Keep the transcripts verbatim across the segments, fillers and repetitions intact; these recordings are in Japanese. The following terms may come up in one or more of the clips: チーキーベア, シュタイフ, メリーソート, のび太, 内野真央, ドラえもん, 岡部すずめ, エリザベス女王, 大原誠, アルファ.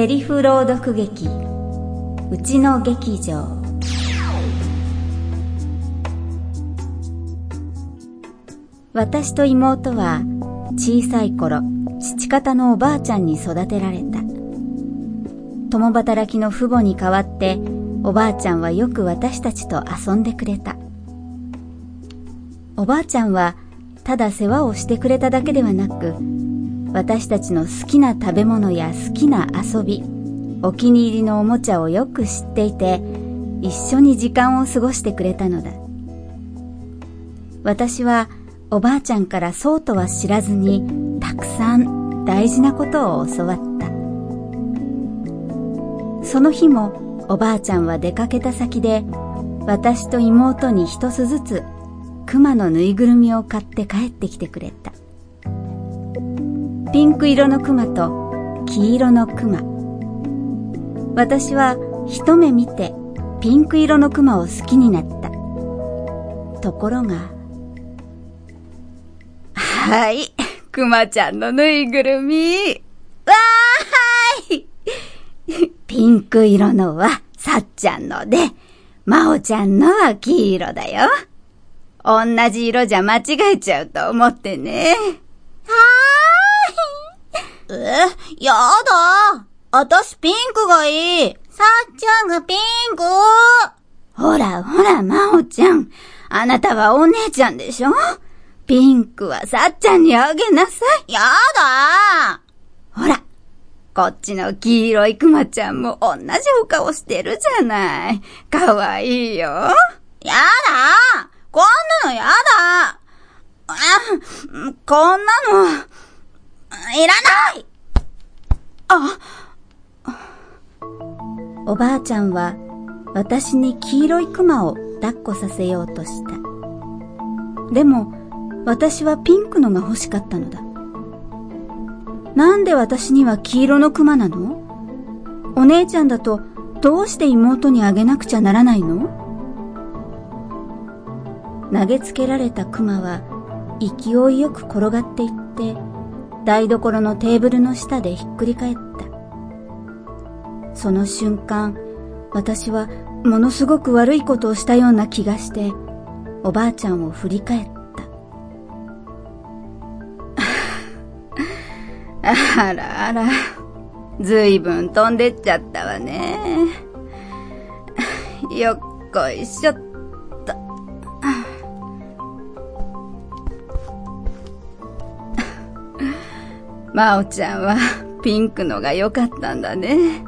セリフ朗読劇、うちの劇場。私と妹は小さい頃、父方のおばあちゃんに育てられた。共働きの父母に代わって、おばあちゃんはよく私たちと遊んでくれた。おばあちゃんはただ世話をしてくれただけではなく、私たちの好きな食べ物や好きな遊び、お気に入りのおもちゃをよく知っていて、一緒に時間を過ごしてくれたのだ。私はおばあちゃんからそうとは知らずに、たくさん大事なことを教わった。その日もおばあちゃんは出かけた先で、私と妹に一つずつ熊のぬいぐるみを買って帰ってきてくれた。ピンク色のクマと黄色のクマ。私は一目見てピンク色のクマを好きになった。ところが、はい、クマちゃんのぬいぐるみ。わーい。ピンク色のはさっちゃんので、まおちゃんのは黄色だよ。同じ色じゃ間違えちゃうと思ってね。はーい。え、やだ。あたしピンクがいい。さっちゃんがピンク。ほらほら、まおちゃん。あなたはお姉ちゃんでしょ。ピンクはさっちゃんにあげなさい。やだ。ほら、こっちの黄色いクマちゃんも同じお顔してるじゃない。かわいいよ。やだ。こんなのやだ。あ、こんなの。いらない！あ、おばあちゃんは私に黄色いクマを抱っこさせようとした。でも私はピンクのが欲しかったのだ。なんで私には黄色のクマなの？お姉ちゃんだとどうして妹にあげなくちゃならないの？投げつけられたクマは勢いよく転がっていって、台所のテーブルの下でひっくり返った。その瞬間、私はものすごく悪いことをしたような気がして、おばあちゃんを振り返った。あらあら、ずいぶん飛んでっちゃったわね。よっこいしょっと。まおちゃんはピンクのが良かったんだね。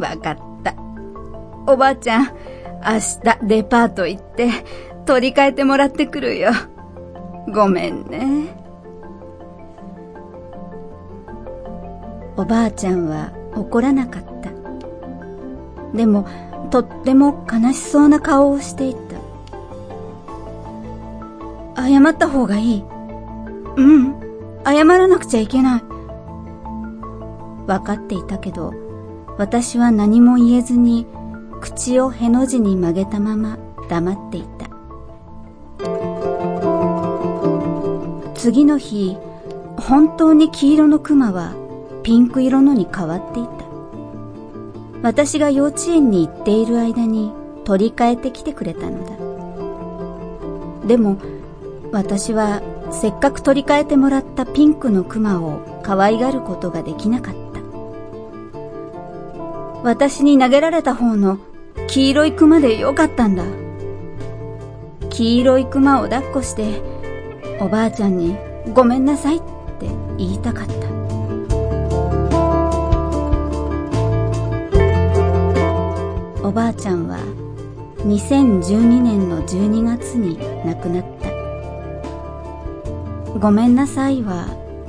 わかった。おばあちゃん、明日デパート行って取り替えてもらってくるよ。ごめんね。おばあちゃんは怒らなかった。でも、とっても悲しそうな顔をしていた。謝った方がいい。うん。謝らなくちゃいけない。わかっていたけど、私は何も言えずに、口をへの字に曲げたまま黙っていた。次の日、本当に黄色のクマはピンク色のに変わっていた。私が幼稚園に行っている間に取り替えてきてくれたのだ。でも、私はせっかく取り替えてもらったピンクのクマを可愛がることができなかった。私に投げられた方の黄色いクマでよかったんだ。黄色いクマを抱っこしておばあちゃんにごめんなさいって言いたかった。おばあちゃんはにせんじゅうにねんのじゅうにがつに亡くなった。ごめんなさいは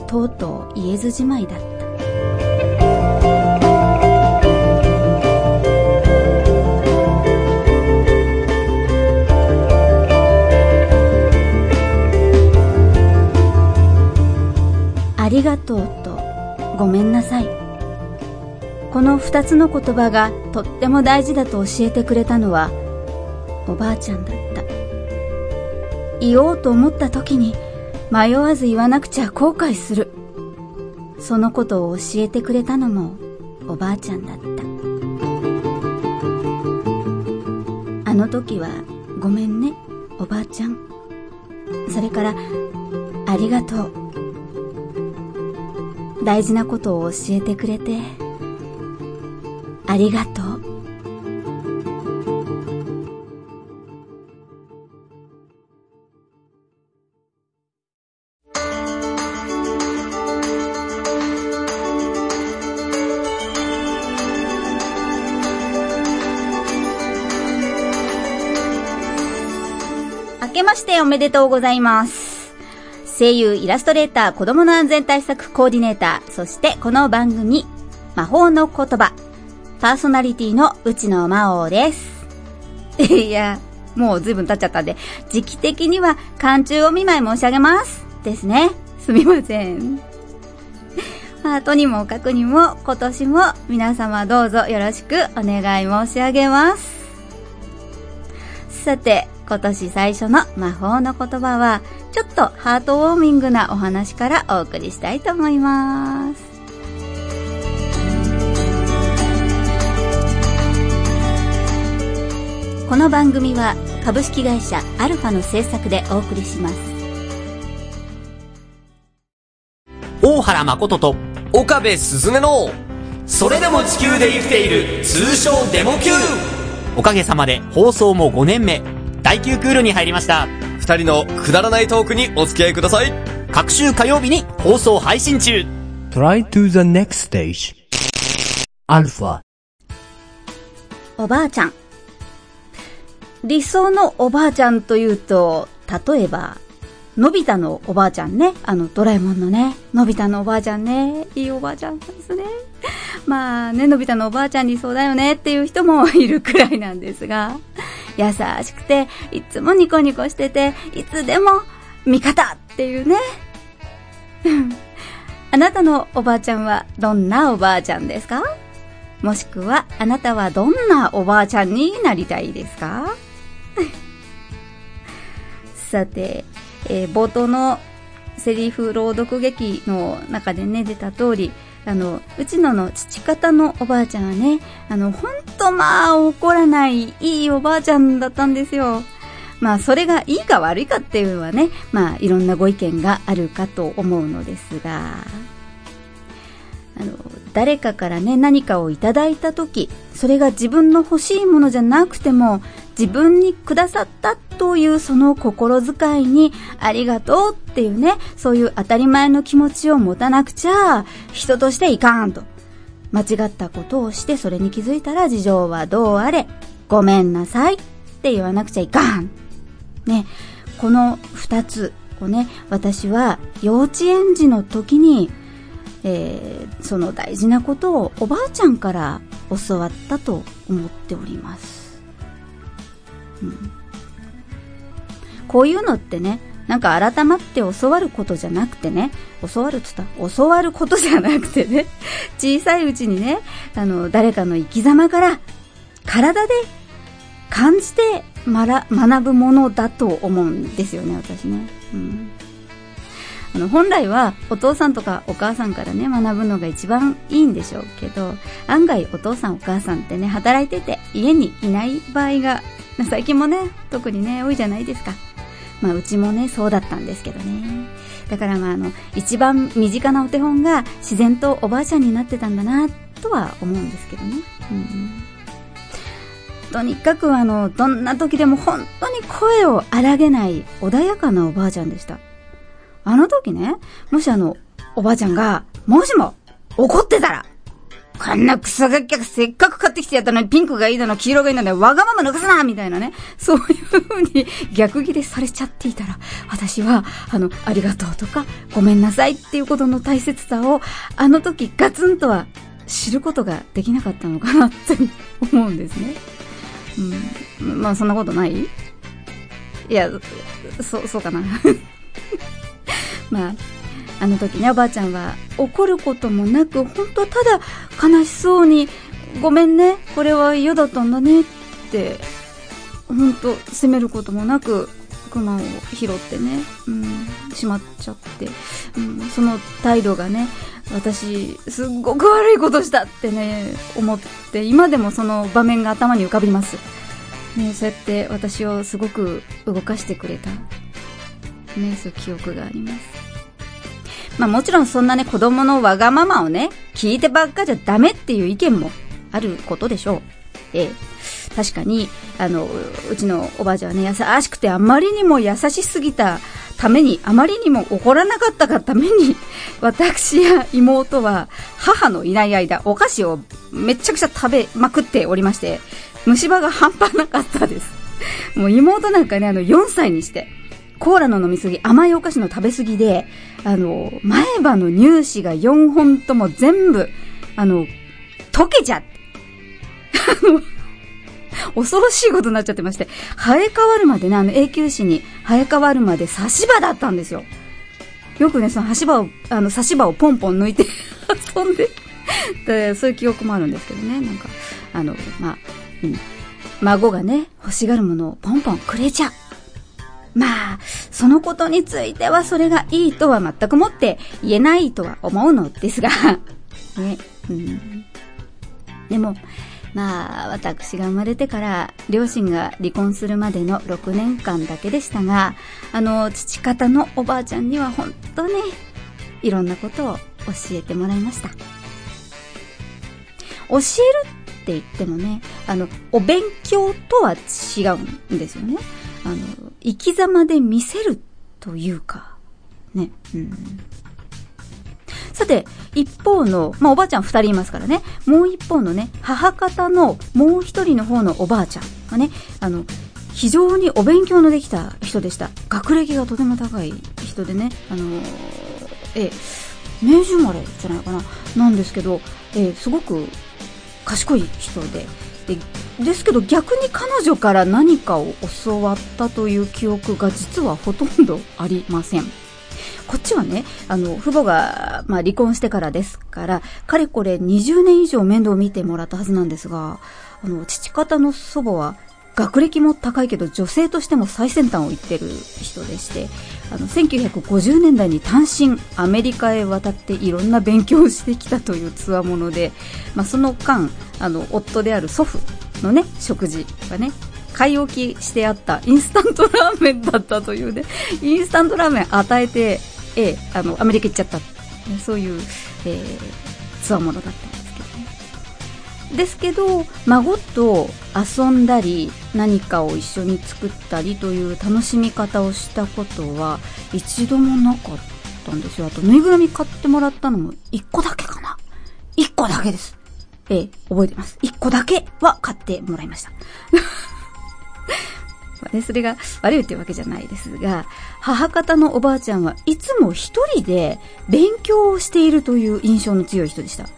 とうとう言えずじまいだった。ありがとうとごめんなさい、この二つの言葉がとっても大事だと教えてくれたのはおばあちゃんだった。言おうと思った時に迷わず言わなくちゃ後悔する。そのことを教えてくれたのもおばあちゃんだった。あの時はごめんねおばあちゃん、それからありがとう、大事なことを教えてくれてありがとう。明けましておめでとうございます。声優、イラストレーター、子どもの安全対策コーディネーター、そしてこの番組魔法の言葉パーソナリティの内野真央です。いや、もう随分経っちゃったんで時期的には寒中お見舞い申し上げますですね。すみません。まあ、とにもかくにも今年も皆様どうぞよろしくお願い申し上げます。さて、今年最初の魔法の言葉はちょっとハートウォーミングなお話からお送りしたいと思います。この番組は株式会社アルファの制作でお送りします。大原誠と岡部すずめのそれでも地球で生きている、通称デモ級。おかげさまで放送もごねんめ、だいきゅうクールに入りました。ふたりのくだらないトークにお付き合いください。各週火曜日に放送配信中。 Try to the next stage アルファ。おばあちゃん、理想のおばあちゃんというと、例えばのび太のおばあちゃんね、あのドラえもんのね、のび太のおばあちゃんね、いいおばあちゃんですね。まあね、のび太のおばあちゃん理想だよねっていう人もいるくらいなんですが、優しくていつもニコニコしてて、いつでも味方っていうね。あなたのおばあちゃんはどんなおばあちゃんですか？もしくはあなたはどんなおばあちゃんになりたいですか？さて、えー、冒頭のセリフ朗読劇の中でね出た通り、あのうちのの父方のおばあちゃんはね、あのほんとまあ怒らないいいおばあちゃんだったんですよ。まあそれがいいか悪いかっていうのはね、まあいろんなご意見があるかと思うのですが、あの誰かからね何かをいただいた時、それが自分の欲しいものじゃなくても自分にくださったというその心遣いにありがとうっていうね、そういう当たり前の気持ちを持たなくちゃ人としていかんと。間違ったことをしてそれに気づいたら事情はどうあれごめんなさいって言わなくちゃいかんね。この二つをね、私は幼稚園児の時に、えー、その大事なことをおばあちゃんから教わったと思っております。うん、こういうのってね、なんか改まって教わることじゃなくてね、教わるって言った教わることじゃなくてね、小さいうちにね、あの誰かの生き様から体で感じて学ぶものだと思うんですよね、私ね。うん、あの本来はお父さんとかお母さんからね学ぶのが一番いいんでしょうけど、案外お父さんお母さんってね働いてて家にいない場合が最近もね特にね多いじゃないですか。まあうちもねそうだったんですけどね。だからまああの一番身近なお手本が自然とおばあちゃんになってたんだなとは思うんですけどね。うん、とにかくあのどんな時でも本当に声を荒げない穏やかなおばあちゃんでした。あの時ね、もしあのおばあちゃんがもしも怒ってたら、こんなクソガキせっかく買ってきてやったのにピンクがいいだの黄色がいいだのわがまま抜かすなみたいなね、そういう風に逆ギレされちゃっていたら、私はあのありがとうとかごめんなさいっていうことの大切さをあの時ガツンとは知ることができなかったのかなって思うんですね。うん、まあそんなことない？いや、そ、そうかな。まああの時ね、おばあちゃんは怒ることもなく、本当ただ悲しそうにごめんねこれは嫌だったんだねって本当責めることもなくクマを拾ってね、うん、しまっちゃって、うん、その態度がね私すっごく悪いことしたってね思って、今でもその場面が頭に浮かびます、ね、そうやって私をすごく動かしてくれた、ね、そういう記憶があります。まあもちろんそんなね子供のわがままをね聞いてばっかじゃダメっていう意見もあることでしょう。ええ、確かにあのうちのおばあちゃんはね優しくてあまりにも優しすぎたために、あまりにも怒らなかったがために、私や妹は母のいない間お菓子をめちゃくちゃ食べまくっておりまして、虫歯が半端なかったです。もう妹なんかねあのよんさいにしてコーラの飲みすぎ、甘いお菓子の食べすぎで、あの前歯の乳歯がよんほんとも全部あの溶けちゃってあの恐ろしいことになっちゃってまして、生え変わるまでねあの永久歯に生え変わるまで差し歯だったんですよ。よくねその差し歯をあの差し歯をポンポン抜いて遊んででそういう記憶もあるんですけどね、なんかあのまあ、うん、孫がね欲しがるものをポンポンくれちゃう。まあそのことについてはそれがいいとは全くもって言えないとは思うのですがね、うん、でもまあ私が生まれてから両親が離婚するまでのろくねんかんだけでしたが、あの父方のおばあちゃんには本当ねいろんなことを教えてもらいました。教えるって言ってもねあのお勉強とは違うんですよね。あの生き様で見せるというかね、うん。さて一方の、まあ、おばあちゃんふたりいますからね、もう一方のね母方のもう一人の方のおばあちゃんはねあの非常にお勉強のできた人でした。学歴がとても高い人でね、あのー、え明治生まれじゃないかななんですけど、えすごく賢い人で、でですけど逆に彼女から何かを教わったという記憶が実はほとんどありません。こっちはね、あの、父母が、まあ、離婚してからですから、かれこれにじゅうねん以上面倒を見てもらったはずなんですが、あの、父方の祖母は、学歴も高いけど、女性としても最先端を行ってる人でして、あの、せんきゅうひゃくごじゅうねんだいに単身アメリカへ渡っていろんな勉強をしてきたという強者で、まあ、その間、あの、夫である祖父のね、食事がね、買い置きしてあったインスタントラーメンだったというね、インスタントラーメン与えて、ええ、あのアメリカ行っちゃった、ね、そういうつわものだったんですけどね。ですけど孫と遊んだり何かを一緒に作ったりという楽しみ方をしたことは一度もなかったんですよ。あとぬいぐるみ買ってもらったのもいっこだけかな、いっこだけです、ええ、覚えてます。いっこだけは買ってもらいましたそれが悪いというわけじゃないですが、母方のおばあちゃんはいつも一人で勉強をしているという印象の強い人でしたじ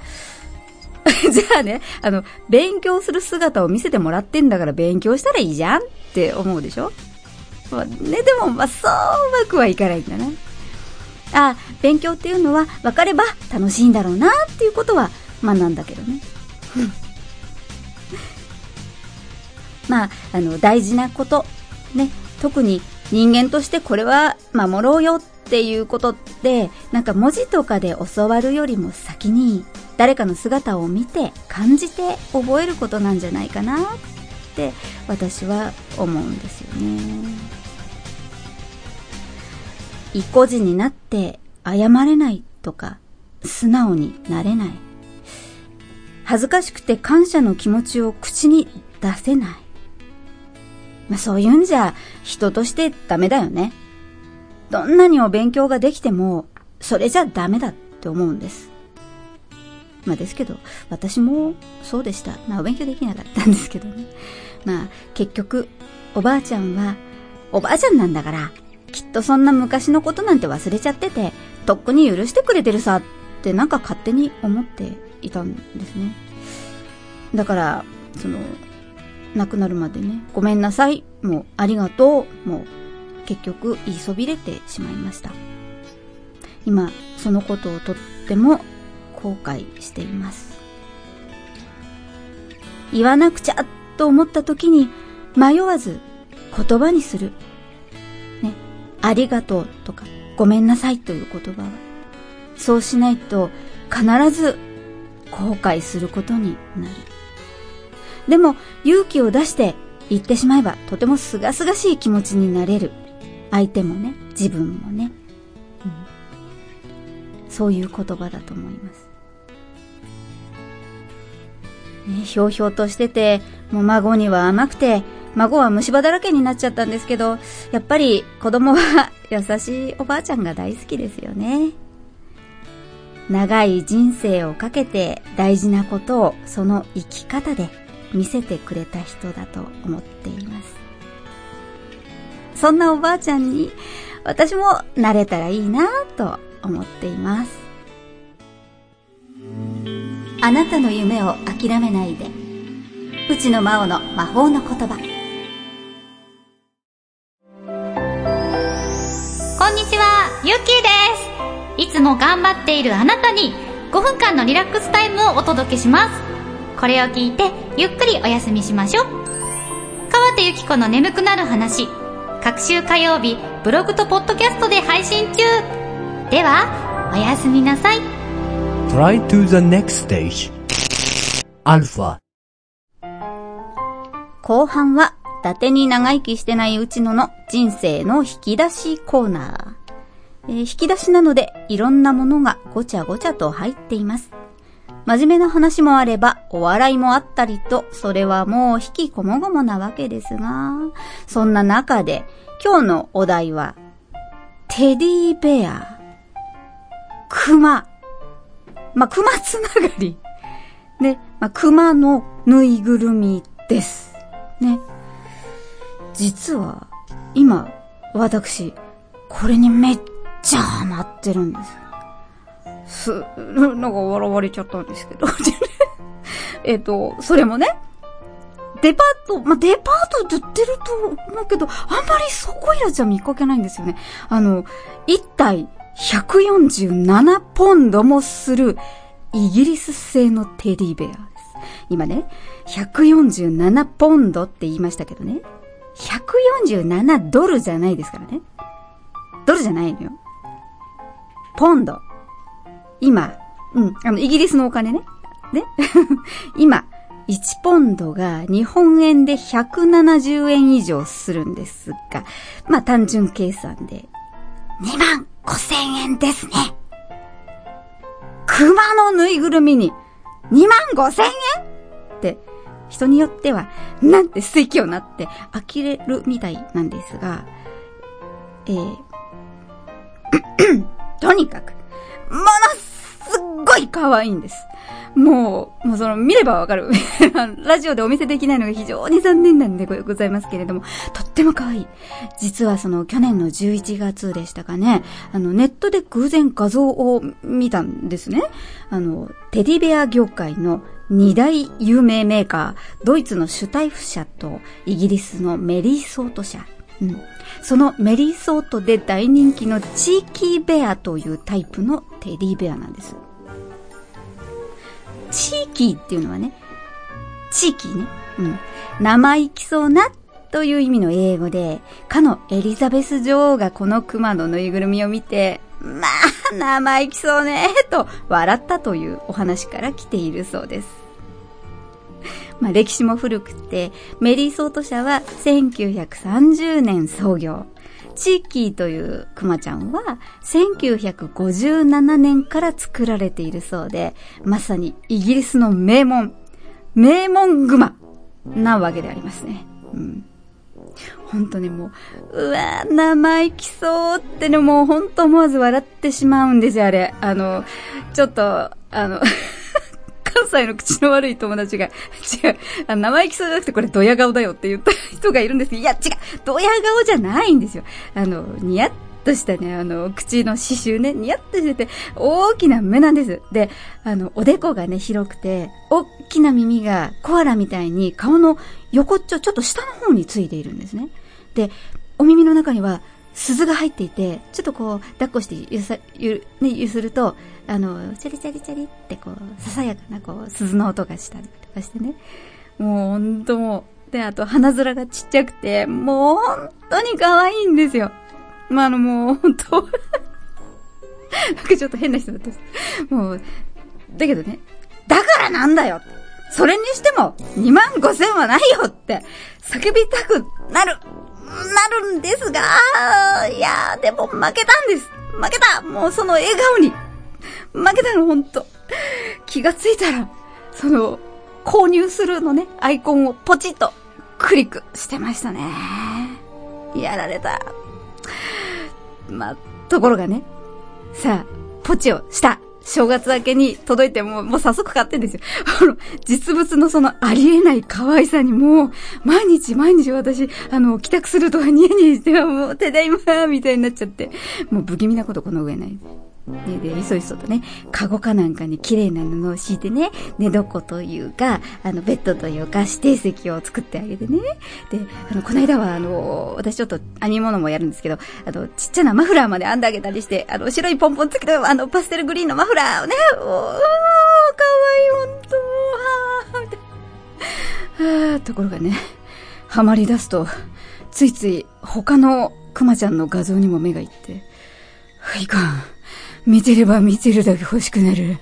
ゃあねあの勉強する姿を見せてもらってんだから勉強したらいいじゃんって思うでしょ、まあね、でも、まあ、そううまくはいかないんだな。あ、勉強っていうのは分かれば楽しいんだろうなっていうことは学んだけどねまあ、あの大事なこと、ね、特に人間としてこれは守ろうよっていうことってなんか文字とかで教わるよりも先に誰かの姿を見て感じて覚えることなんじゃないかなって私は思うんですよね。意固地になって謝れないとか素直になれない、恥ずかしくて感謝の気持ちを口に出せない、まあ、そういうんじゃ人としてダメだよね。どんなにお勉強ができてもそれじゃダメだって思うんです。まあですけど私もそうでした。まあお勉強できなかったんですけどね。まあ結局おばあちゃんはおばあちゃんなんだからきっとそんな昔のことなんて忘れちゃっててとっくに許してくれてるさってなんか勝手に思っていたんですね。だからその亡くなるまでね、ごめんなさい、もうありがとう、もう結局言いそびれてしまいました。今そのことをとっても後悔しています。言わなくちゃと思った時に迷わず言葉にする。ね、ありがとうとかごめんなさいという言葉は。そうしないと必ず後悔することになる。でも勇気を出して言ってしまえばとても清々しい気持ちになれる。相手もね、自分もね、うん、そういう言葉だと思います、ね、ひょうひょうとしててもう孫には甘くて、孫は虫歯だらけになっちゃったんですけど、やっぱり子供は優しいおばあちゃんが大好きですよね。長い人生をかけて大事なことをその生き方で見せてくれた人だと思っています。そんなおばあちゃんに私もなれたらいいなと思っています。あなたの夢を諦めないで、内野真央の魔法の言葉。こんにちは、ゆきです。いつも頑張っているあなたにごふんかんのリラックスタイムをお届けします。これを聞いてゆっくりお休みしましょう。川手ゆき子の眠くなる話、各週火曜日ブログとポッドキャストで配信中。ではおやすみなさい。 Try to the next stage アルファ。後半は伊達に長生きしてないうちのの人生の引き出しコーナー、えー、引き出しなのでいろんなものがごちゃごちゃと入っています。真面目な話もあればお笑いもあったりと、それはもう引きこもごもなわけですが、そんな中で今日のお題はテディベア、クマ、まあ、クマつながりで、まあ、クマのぬいぐるみですね。実は今私これにめっちゃハマってるんです。す、なんか笑われちゃったんですけどえっと、それもね、デパート、まあ、デパートで売ってると思うけど、あんまりそこいらじゃ見かけないんですよね。あの、いったいひゃくよんじゅうななポンドもするイギリス製のテディベアです。今ね、ひゃくよんじゅうななポンドって言いましたけどね、ひゃくよんじゅうななドルじゃないですからね。ドルじゃないのよ。ポンド。今、うん、あの、イギリスのお金ね。ね今、いちポンドが日本円でひゃくななじゅうえん以上するんですが、まあ、単純計算で、にまんごせんえんですね。熊のぬいぐるみににまんごせんえんって、人によっては、なんて水気をなって呆れるみたいなんですが、えー、とにかく、ものすっごい可愛いんです。もう、もうその見ればわかる。ラジオでお見せできないのが非常に残念なんでございますけれども、とっても可愛い。実はその去年のじゅういちがつでしたかね、あのネットで偶然画像を見たんですね。あの、テディベア業界の二大有名メーカー、ドイツのシュタイフ社とイギリスのメリーソート社。うん、そのメリーソートで大人気のチーキーベアというタイプのテディベアなんです。チーキーっていうのはね、チーキーね、うん、生意気そうなという意味の英語で、かのエリザベス女王がこのクマのぬいぐるみを見て、まあ生意気そうねと笑ったというお話から来ているそうです。まあ、歴史も古くて、メリーソート社はせんきゅうひゃくさんじゅうねん創業。チーキーというクマちゃんはせんきゅうひゃくごじゅうななねんから作られているそうで、まさにイギリスの名門、名門グマなわけでありますね。うん。本当にもう、うわー、生意気そうってのもう本当思わず笑ってしまうんですよ、あれ。あの、ちょっと、あの、関西の口の悪い友達が、違う、あの生意気そうじゃなくてこれドヤ顔だよって言った人がいるんですけど、いや違う、ドヤ顔じゃないんですよ。あの、ニヤッとしたね、あの、口の刺繍ね、ニヤッとしてて、大きな目なんです。で、あの、おでこがね、広くて、大きな耳がコアラみたいに顔の横っちょ、ちょっと下の方についているんですね。で、お耳の中には、鈴が入っていて、ちょっとこう、抱っこしてゆさ、ゆ、ね、ゆすると、あの、チャリチャリチャリってこう、ささやかなこう、鈴の音がしたりとかしてね。もう、ほんともう。で、あと、鼻面がちっちゃくて、もう、ほんとに可愛いんですよ。まあ、あの、もう、ほんと。なんかちょっと変な人だった。もう、だけどね、だからなんだよ、それにしてもにまんごせんはないよって叫びたくなるなるんですが、いやーでも負けたんです。負けた、もうその笑顔に負けたの。ほんと気がついたらその購入するのねアイコンをポチッとクリックしてましたね。やられた。まあ、ところがね、さあポチをした正月明けに届いて、もうもう早速買ってんですよ。あの実物のそのありえない可愛さに、もう毎日毎日私あの帰宅するとニヤニヤしては、もうただいまみたいになっちゃって、もう不気味なことこの上ない。で、でいそいそとね、カゴかなんかに綺麗な布を敷いてね、寝床というか、あの、ベッドというか、指定席を作ってあげてね。で、あの、この間は、あの、私ちょっと編み物もやるんですけど、あの、ちっちゃなマフラーまで編んであげたりして、あの、白いポンポン付きの、あの、パステルグリーンのマフラーをね、おー、かわいい、ほんと、はぁ、みたいな。はぁ、ところがね、ハマり出すと、ついつい他のクマちゃんの画像にも目がいって、はいかん。見てれば見てるだけ欲しくなる。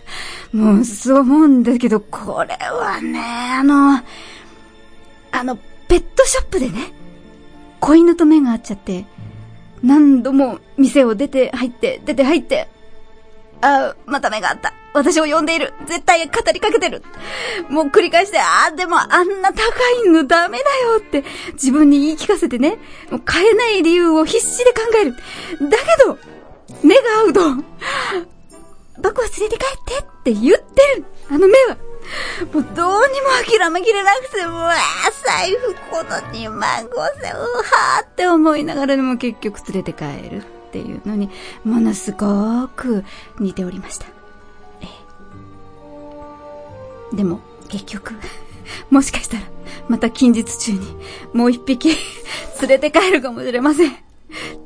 もうそう思うんだけど、これはね、あの、あの、ペットショップでね、子犬と目が合っちゃって、何度も店を出て入って、出て入って、あ、また目が合った。私を呼んでいる。絶対語りかけてる。もう繰り返して、あ、でもあんな高いのダメだよって自分に言い聞かせてね、もう買えない理由を必死で考える。だけど、目が合うと、僕を連れて帰ってって言ってるあの目は、もうどうにも諦めきれなくて、もう、あー、財布このにまんごせん、うわーって思いながらでも結局連れて帰るっていうのに、ものすごく似ておりました。ええ、でも、結局、もしかしたら、また近日中に、もう一匹連れて帰るかもしれません。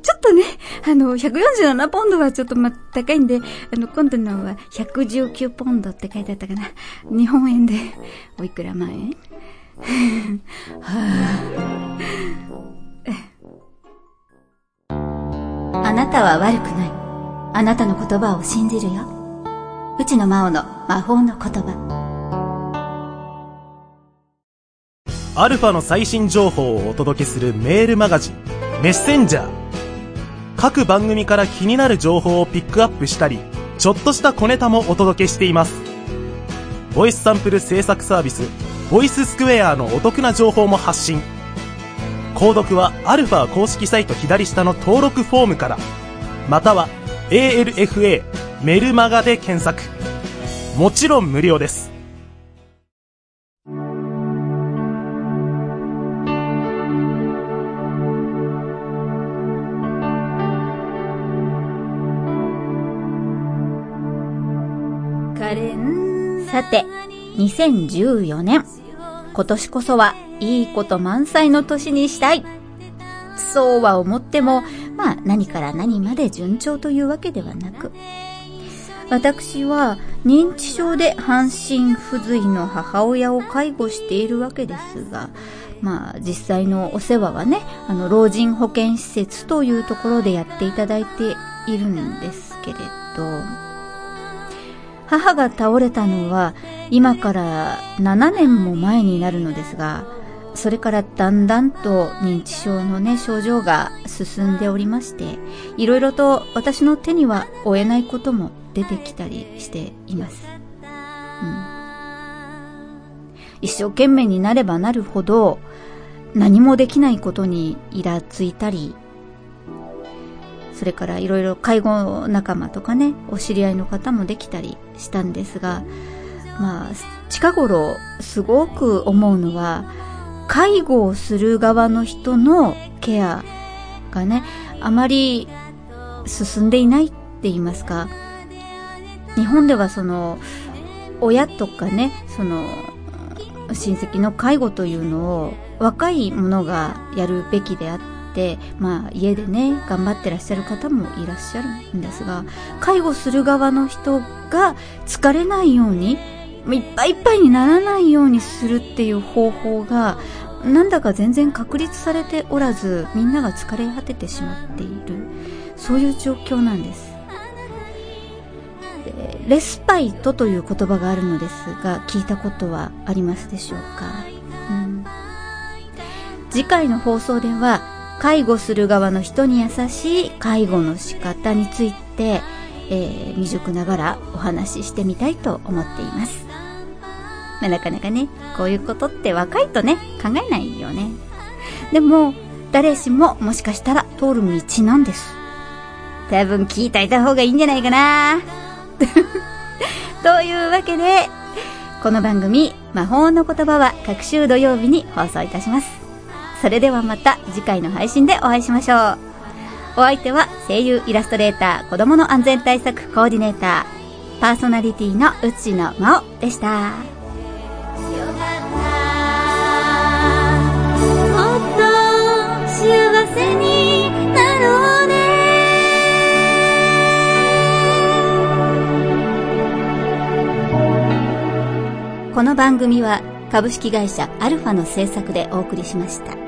ちょっとね、あの、ひゃくよんじゅうななポンドはちょっとま、高いんで、あの、今度のはひゃくじゅうきゅうポンドって書いてあったかな。日本円で、おいくら万円はぁ。あなたは悪くない。あなたの言葉を信じるよ。内野真央の魔法の言葉。アルファの最新情報をお届けするメールマガジン、メッセンジャー。各番組から気になる情報をピックアップしたり、ちょっとした小ネタもお届けしています。ボイスサンプル制作サービス、ボイススクエアのお得な情報も発信。購読はアルファ公式サイト左下の登録フォームから、または エーエルエフエー メルマガで検索。もちろん無料です。さて、にせんじゅうよねん、今年こそはいいこと満載の年にしたい。そうは思っても、まあ何から何まで順調というわけではなく、私は認知症で半身不随の母親を介護しているわけですが、まあ実際のお世話はね、あの老人保健施設というところでやっていただいているんですけれど、母が倒れたのは今からななねんも前になるのですが、それからだんだんと認知症のね症状が進んでおりまして、いろいろと私の手には負えないことも出てきたりしています、うん、一生懸命になればなるほど何もできないことにイラついたり、それからいろいろ介護仲間とかね、お知り合いの方もできたりしたんですが、まあ近頃すごく思うのは、介護をする側の人のケアがね、あまり進んでいないって言いますか、日本ではその親とかね、その親戚の介護というのを若い者がやるべきであって、で、まあ家でね頑張ってらっしゃる方もいらっしゃるんですが、介護する側の人が疲れないように、いっぱいいっぱいにならないようにするっていう方法がなんだか全然確立されておらず、みんなが疲れ果ててしまっている、そういう状況なんです。で、レスパイトという言葉があるのですが、聞いたことはありますでしょうか、うん、次回の放送では介護する側の人に優しい介護の仕方について、えー、未熟ながらお話ししてみたいと思っています、まあ、なかなかねこういうことって若いとね考えないよね。でも誰しももしかしたら通る道なんです。多分聞いていた方がいいんじゃないかなというわけでこの番組魔法の言葉は各週土曜日に放送いたします。それではまた次回の配信でお会いしましょう。お相手は声優イラストレーター子どもの安全対策コーディネーターパーソナリティの内野真央でした。よかったもっと幸せになろうね。この番組は株式会社アルファの制作でお送りしました。